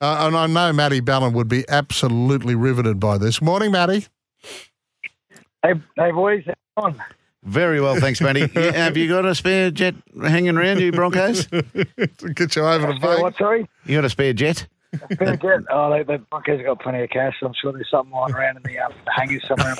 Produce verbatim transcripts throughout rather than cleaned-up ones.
Uh, and I know Matty Ballin would be absolutely riveted by this. Morning, Matty. Hey, hey boys. How are you? Very well, thanks, Matty. Yeah, have you got a spare jet hanging around you, Broncos? To get you over the bay. What, sorry? You got a spare jet? A spare jet? Oh, they, the Broncos have got plenty of cash. I'm sure there's something lying around in the, um, the hangars somewhere.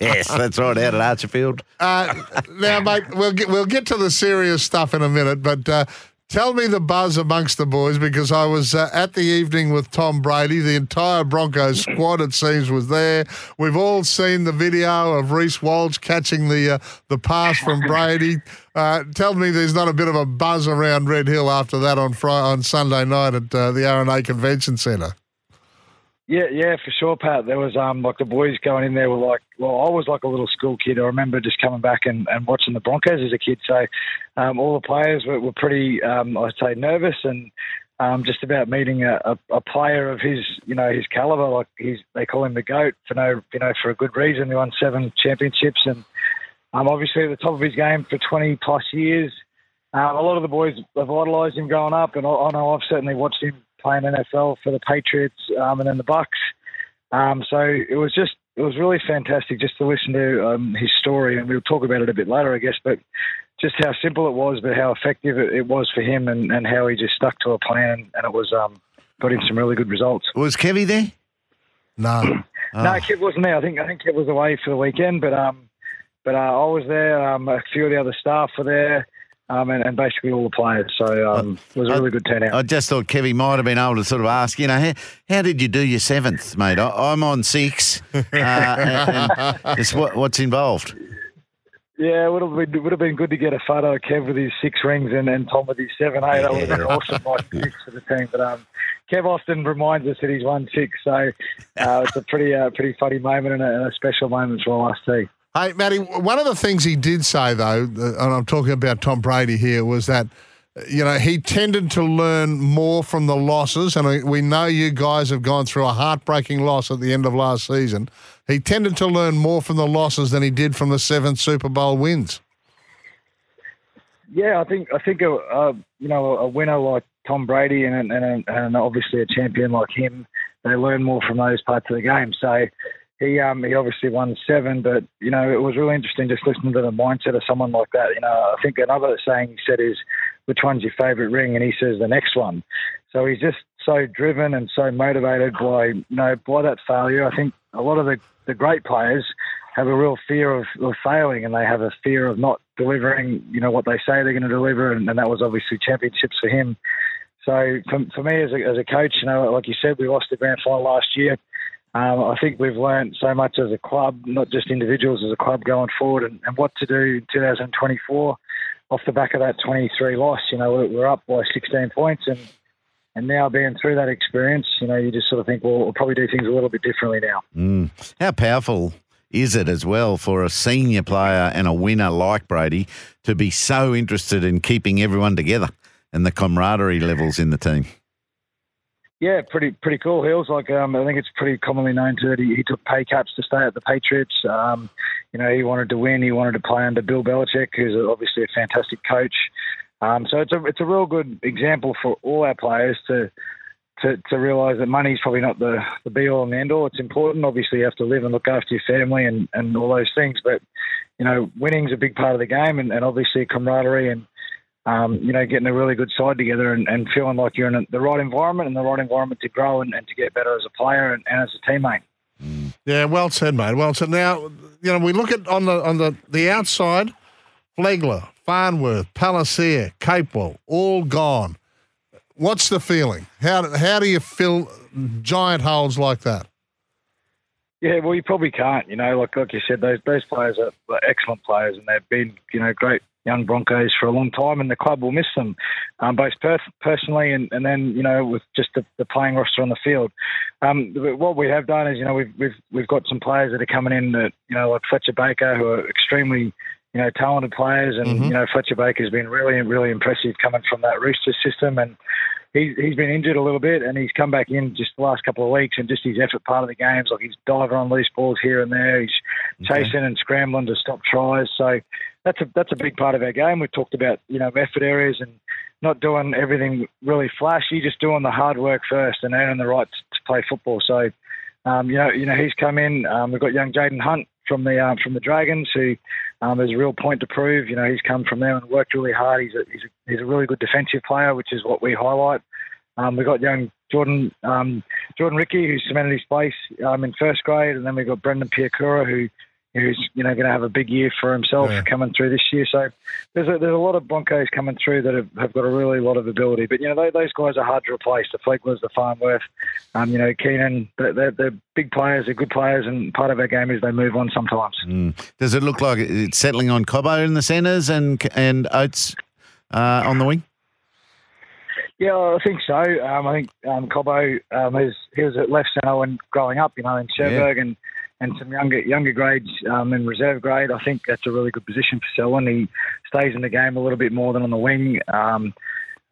Yes, that's right, out at Archerfield. Uh, now, mate, we'll get, we'll get to the serious stuff in a minute, but... Uh, Tell me the buzz amongst the boys, because I was uh, at the evening with Tom Brady. The entire Broncos squad, it seems, was there. We've all seen the video of Reese Walsh catching the uh, the pass from Brady. Uh, tell me there's not a bit of a buzz around Red Hill after that on Friday, on Sunday night at uh, the R N A Convention Centre. Yeah, yeah, for sure, Pat. There was um, like the boys going in there were like, well, I was like a little school kid. I remember just coming back and, and watching the Broncos as a kid. So um, all the players were, were pretty, um, I'd say, nervous and um, just about meeting a, a, a player of his, you know, his caliber. Like he's, they call him the GOAT for no, you know, for a good reason. He won seven championships and um, obviously at the top of his game for twenty plus years. Um, a lot of the boys have idolised him growing up, and I, I know I've certainly watched him playing N F L for the Patriots um, and then the Bucks. Um, so it was just, it was really fantastic just to listen to um, his story, and we'll talk about it a bit later, I guess, but just how simple it was, but how effective it, it was for him, and, and how he just stuck to a plan, and it was um, got him some really good results. Was Kevy there? No. Oh. No, Kev wasn't there. I think I think Kev was away for the weekend, but um, but uh, I was there. Um, a few of the other staff were there. Um, and, and basically all the players. So um, it was a really I, good turnout. I just thought Kevy might have been able to sort of ask, you know, how, how did you do your seventh, mate? I, I'm on six. Uh, and, and it's what, what's involved. Yeah, it would have, been, it would have been good to get a photo of Kev with his six rings and, and Tom with his seven, eight. That would have been awesome, like six for the team. But um, Kev often reminds us that he's won six. So uh, it's a pretty uh, pretty funny moment and a, and a special moment for all us too. Hey, Matty, one of the things he did say, though, and I'm talking about Tom Brady here, was that, you know, he tended to learn more from the losses, and we know you guys have gone through a heartbreaking loss at the end of last season. He tended to learn more from the losses than he did from the seven Super Bowl wins. Yeah, I think I think a, a you know a winner like Tom Brady and and, a, and obviously a champion like him, they learn more from those parts of the game. So. He um he obviously won seven, but, you know, it was really interesting just listening to the mindset of someone like that. You know, I think another saying he said is, which one's your favourite ring? And he says the next one. So he's just so driven and so motivated by, you know, by that failure. I think a lot of the, the great players have a real fear of, of failing, and they have a fear of not delivering, you know, what they say they're going to deliver, and, and that was obviously championships for him. So for, for me as a, as a coach, you know, like you said, we lost the grand final last year. Um, I think we've learned so much as a club, not just individuals, as a club going forward, and, and what to do in two thousand twenty-four off the back of that twenty-three loss. You know, we're up by sixteen points, and and now being through that experience, you know, you just sort of think, well, we'll probably do things a little bit differently now. Mm. How powerful is it as well for a senior player and a winner like Brady to be so interested in keeping everyone together and the camaraderie levels in the team? Yeah, pretty pretty cool. He was like, um, I think it's pretty commonly known too that he, he took pay cuts to stay at the Patriots. Um, you know, he wanted to win. He wanted to play under Bill Belichick, who's obviously a fantastic coach. Um, so it's a it's a real good example for all our players to to, to realise that money's probably not the, the be-all and the end-all. It's important. Obviously, you have to live and look after your family and, and all those things. But, you know, winning's a big part of the game, and, and obviously camaraderie and um, you know, getting a really good side together and, and feeling like you're in the right environment and the right environment to grow and, and to get better as a player and, and as a teammate. Yeah, well said, mate. Well said. Now, you know, we look at on the on the, the outside, Flegler, Farnworth, Palisir, Capewell, all gone. What's the feeling? How how do you fill giant holes like that? Yeah, well, you probably can't. You know, like like you said, those those players are excellent players, and they've been, you know, great young Broncos for a long time, and the club will miss them, um, both per- personally and, and then, you know, with just the, the playing roster on the field. Um, what we have done is, you know, we've we've we've got some players that are coming in that, you know, like Fletcher Baker, who are extremely, you know, talented players, and mm-hmm. you know, Fletcher Baker's been really really impressive coming from that Rooster system, and he's he's been injured a little bit, and he's come back in just the last couple of weeks, and just his effort part of the games, like he's diving on loose balls here and there, he's okay. chasing and scrambling to stop tries, so. That's a that's a big part of our game. We've talked about, you know, effort areas and not doing everything really flashy, just doing the hard work first and earning the right to play football. So, um, you know, you know he's come in. Um, we've got young Jaden Hunt from the um, from the Dragons, who um, is a real point to prove. You know, he's come from there and worked really hard. He's a he's a, he's a really good defensive player, which is what we highlight. Um, we've got young Jordan um, Jordan Ricky, who cemented his place um, in first grade, and then we've got Brendan Piacura, who. who's, you know, going to have a big year for himself yeah. coming through this year. So there's a, there's a lot of Broncos coming through that have, have got a really lot of ability. But, you know, they, those guys are hard to replace. The Fleglers, the Farnworth, um, you know, Keenan, they're, they're, they're big players, they're good players, and part of our game is they move on sometimes. Mm. Does it look like it's settling on Cobbo in the centres and and Oates uh, on the wing? Yeah, I think so. Um, I think um, Cobbo, um, is, he was at left centre when growing up, you know, in Cherbourg yeah. and And some younger younger grades um, in reserve grade. I think that's a really good position for Selwyn. He stays in the game a little bit more than on the wing. Um,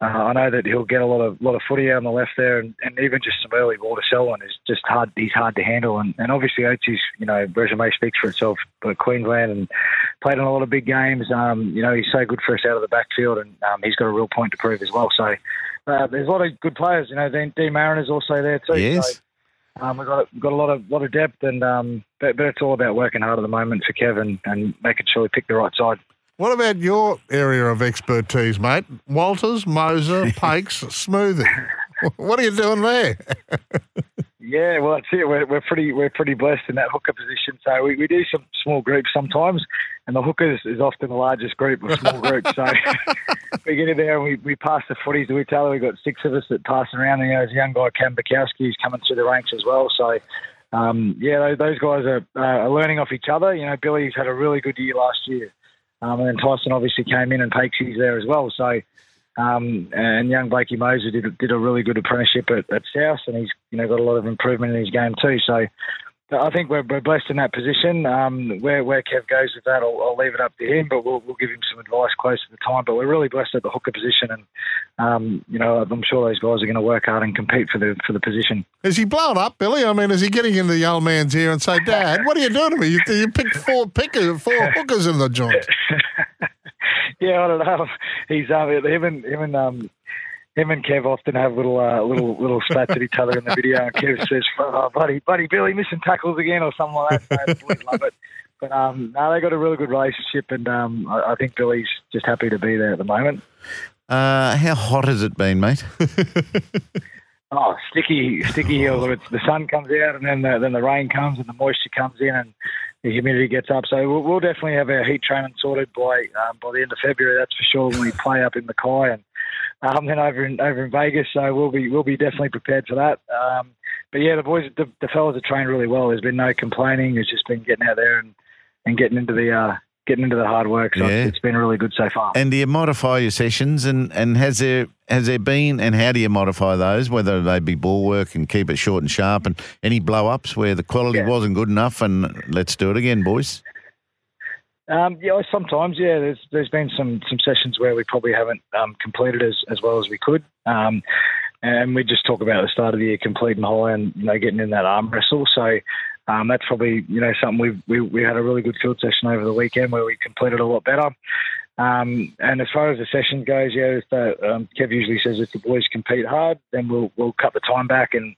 uh, I know that he'll get a lot of lot of footy out on the left there, and, and even just some early ball to Selwyn is just hard. He's hard to handle, and, and obviously Oates, you know, resume speaks for itself. But Queensland and played in a lot of big games. Um, you know, he's so good for us out of the backfield, and um, he's got a real point to prove as well. So uh, there's a lot of good players. You know, D, D Mariner's also there too. Yes. So, Um, we've got, we've got a lot of lot of depth, and um, but, but it's all about working hard at the moment for Kevin and making sure we pick the right side. What about your area of expertise, mate? Walters, Moser, Pakes, Smoothie. What are you doing there? Yeah, well, that's it. We're, we're pretty we're pretty blessed in that hooker position. So we, we do some small groups sometimes, and the hookers is often the largest group of small groups. So we get in there and we, we pass the footies to each other. We've got six of us that pass around. And, you know, there's a young guy, Cam Bukowski, who's coming through the ranks as well. So, um, yeah, those guys are, uh, are learning off each other. You know, Billy's had a really good year last year. Um, and then Tyson obviously came in and Pakesy's there as well. So... Um, and young Blakey Moser did, did a really good apprenticeship at, at South, and he's, you know, got a lot of improvement in his game too. So I think we're, we're blessed in that position. Um, where where Kev goes with that, I'll, I'll leave it up to him, but we'll, we'll give him some advice close to the time. But we're really blessed at the hooker position, and um, you know, I'm sure those guys are going to work hard and compete for the for the position. Is he blown up, Billy? I mean, is he getting into the old man's ear and say, "Dad, what are you doing to me? You, you picked four pickers, four hookers in the joint." Yeah, I don't know. He's um, him and him and um, him and Kev often have little uh, little little spats at each other in the video. And Kev says, oh, "Buddy, buddy, Billy missing tackles again," or something like that. So I love it. But um, no, they got a really good relationship, and um, I, I think Billy's just happy to be there at the moment. Uh, how hot has it been, mate? Oh, sticky, sticky hills. The sun comes out, and then the, then the rain comes, and the moisture comes in, and the humidity gets up. So we'll, we'll definitely have our heat training sorted by um, by the end of February. That's for sure. When we play up in Mackay and um, then over in over in Vegas, so we'll be we'll be definitely prepared for that. Um, but yeah, the boys, the, the fellas are trained really well. There's been no complaining. It's just been getting out there and, and getting into the uh, getting into the hard work. So yeah. It's been really good so far. And do you modify your sessions? And, and has there has there been and how do you modify those? Whether they be ball work and keep it short and sharp, and any blow ups where the quality yeah. wasn't good enough, and let's do it again, boys. Um, yeah, sometimes yeah. There's there's been some some sessions where we probably haven't um, completed as as well as we could. Um, and we just talk about the start of the year completing high and, you know, getting in that arm wrestle. So. Um, that's probably, you know, something we we we had a really good field session over the weekend where we completed a lot better. Um, and as far as the session goes, yeah, if the, um, Kev usually says if the boys compete hard, then we'll we'll cut the time back and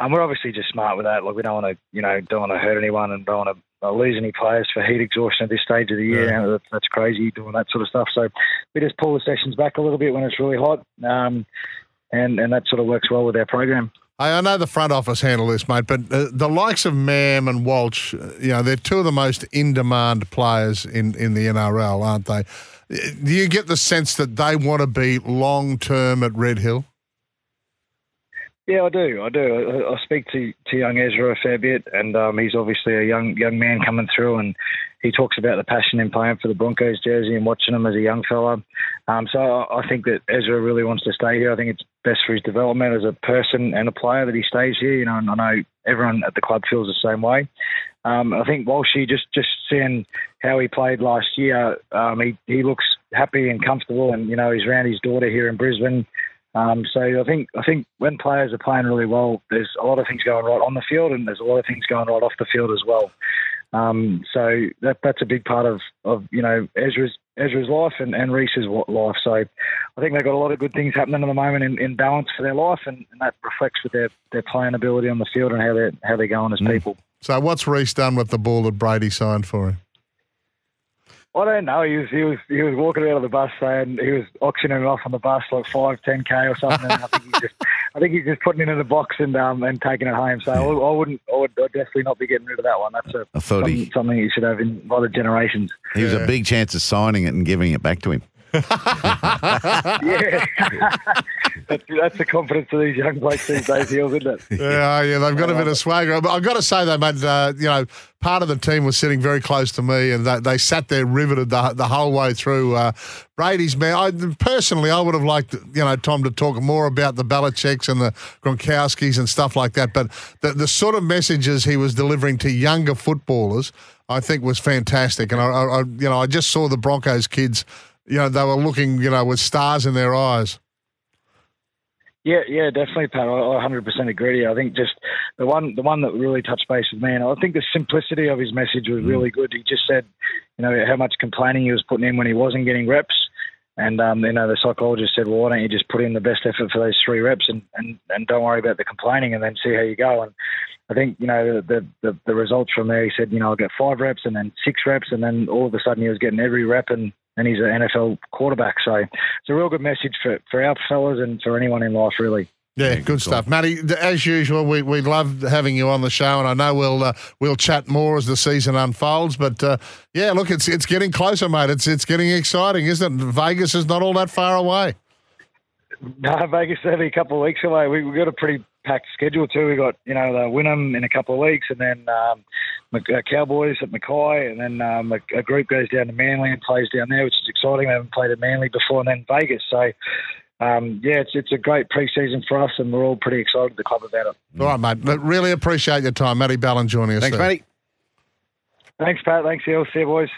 Um, we're obviously just smart with that. Like, we don't want to, you know, don't want to hurt anyone and don't want to uh, lose any players for heat exhaustion at this stage of the year. Yeah. That's, that's crazy doing that sort of stuff. So we just pull the sessions back a little bit when it's really hot, um, and and that sort of works well with our program. I, I know the front office handle this, mate, but uh, the likes of Mam and Walsh, you know, they're two of the most in-demand players in, in the N R L, aren't they? Do you get the sense that they want to be long-term at Red Hill? Yeah, I do. I do. I, I speak to, to young Ezra a fair bit, and um, he's obviously a young young man coming through, and he talks about the passion in playing for the Broncos jersey and watching him as a young fella. Um, so I, I think that Ezra really wants to stay here. I think it's best for his development as a person and a player that he stays here. You know, and I know everyone at the club feels the same way. Um, I think Walshy, just just seeing how he played last year, um, he he looks happy and comfortable, and you know he's around his daughter here in Brisbane. Um, so I think I think when players are playing really well, there's a lot of things going right on the field, and there's a lot of things going right off the field as well. Um, so that that's a big part of, of you know Ezra's Ezra's life and, and Reese's life. So I think they've got a lot of good things happening at the moment in, in balance for their life, and, and that reflects with their, their playing ability on the field and how they're how they're going as mm. people. So what's Reese done with the ball that Brady signed for him? I don't know. He was he was he was walking out of the bus saying he was auctioning it off on the bus like five, ten k or something. And I think he's just I think he's just putting it in a box and um and taking it home. So yeah. I, I wouldn't I would I'd definitely not be getting rid of that one. That's a I thought something, he, something you should have in other generations. He was yeah. a big chance of signing it and giving it back to him. yeah, that's, that's the confidence of these young blokes these days, Heels, isn't it? Yeah, yeah, they've got a bit of swagger. I've got to say though, mate, uh, you know, part of the team was sitting very close to me, and they, they sat there riveted the, the whole way through. Uh, Brady's man. I, personally, I would have liked, you know, Tom to talk more about the Belichicks and the Gronkowskis and stuff like that. But the, the sort of messages he was delivering to younger footballers, I think, was fantastic. And I, I you know, I just saw the Broncos kids. You know, they were looking, you know, with stars in their eyes. Yeah, yeah, definitely, Pat. I one hundred percent agree. I think just the one the one that really touched base with me, and I think the simplicity of his message was really good. He just said, you know, how much complaining he was putting in when he wasn't getting reps. And, um, you know, the psychologist said, well, why don't you just put in the best effort for those three reps and, and, and don't worry about the complaining and then see how you go. And I think, you know, the, the, the results from there, he said, you know, I'll get five reps and then six reps. And then all of a sudden he was getting every rep and, and he's an N F L quarterback. So it's a real good message for, for our fellas and for anyone in life, really. Yeah, good, good stuff. Matty, as usual, we, we love having you on the show, and I know we'll uh, we'll chat more as the season unfolds. But, uh, yeah, look, it's it's getting closer, mate. It's it's getting exciting, isn't it? Vegas is not all that far away. No, Vegas is only a couple of weeks away. We, we've got a pretty packed schedule too. We've got, you know, the Wynnum in a couple of weeks, and then um, Cowboys at Mackay, and then um, a, a group goes down to Manly and plays down there, which is exciting. They haven't played at Manly before, and then Vegas. So... Um, yeah, it's it's a great pre-season for us, and we're all pretty excited at the club about it. All right, mate. Really appreciate your time. Matty Ballin joining us. Thanks, Matty. Thanks, Pat. Thanks, Hill. See you, boys.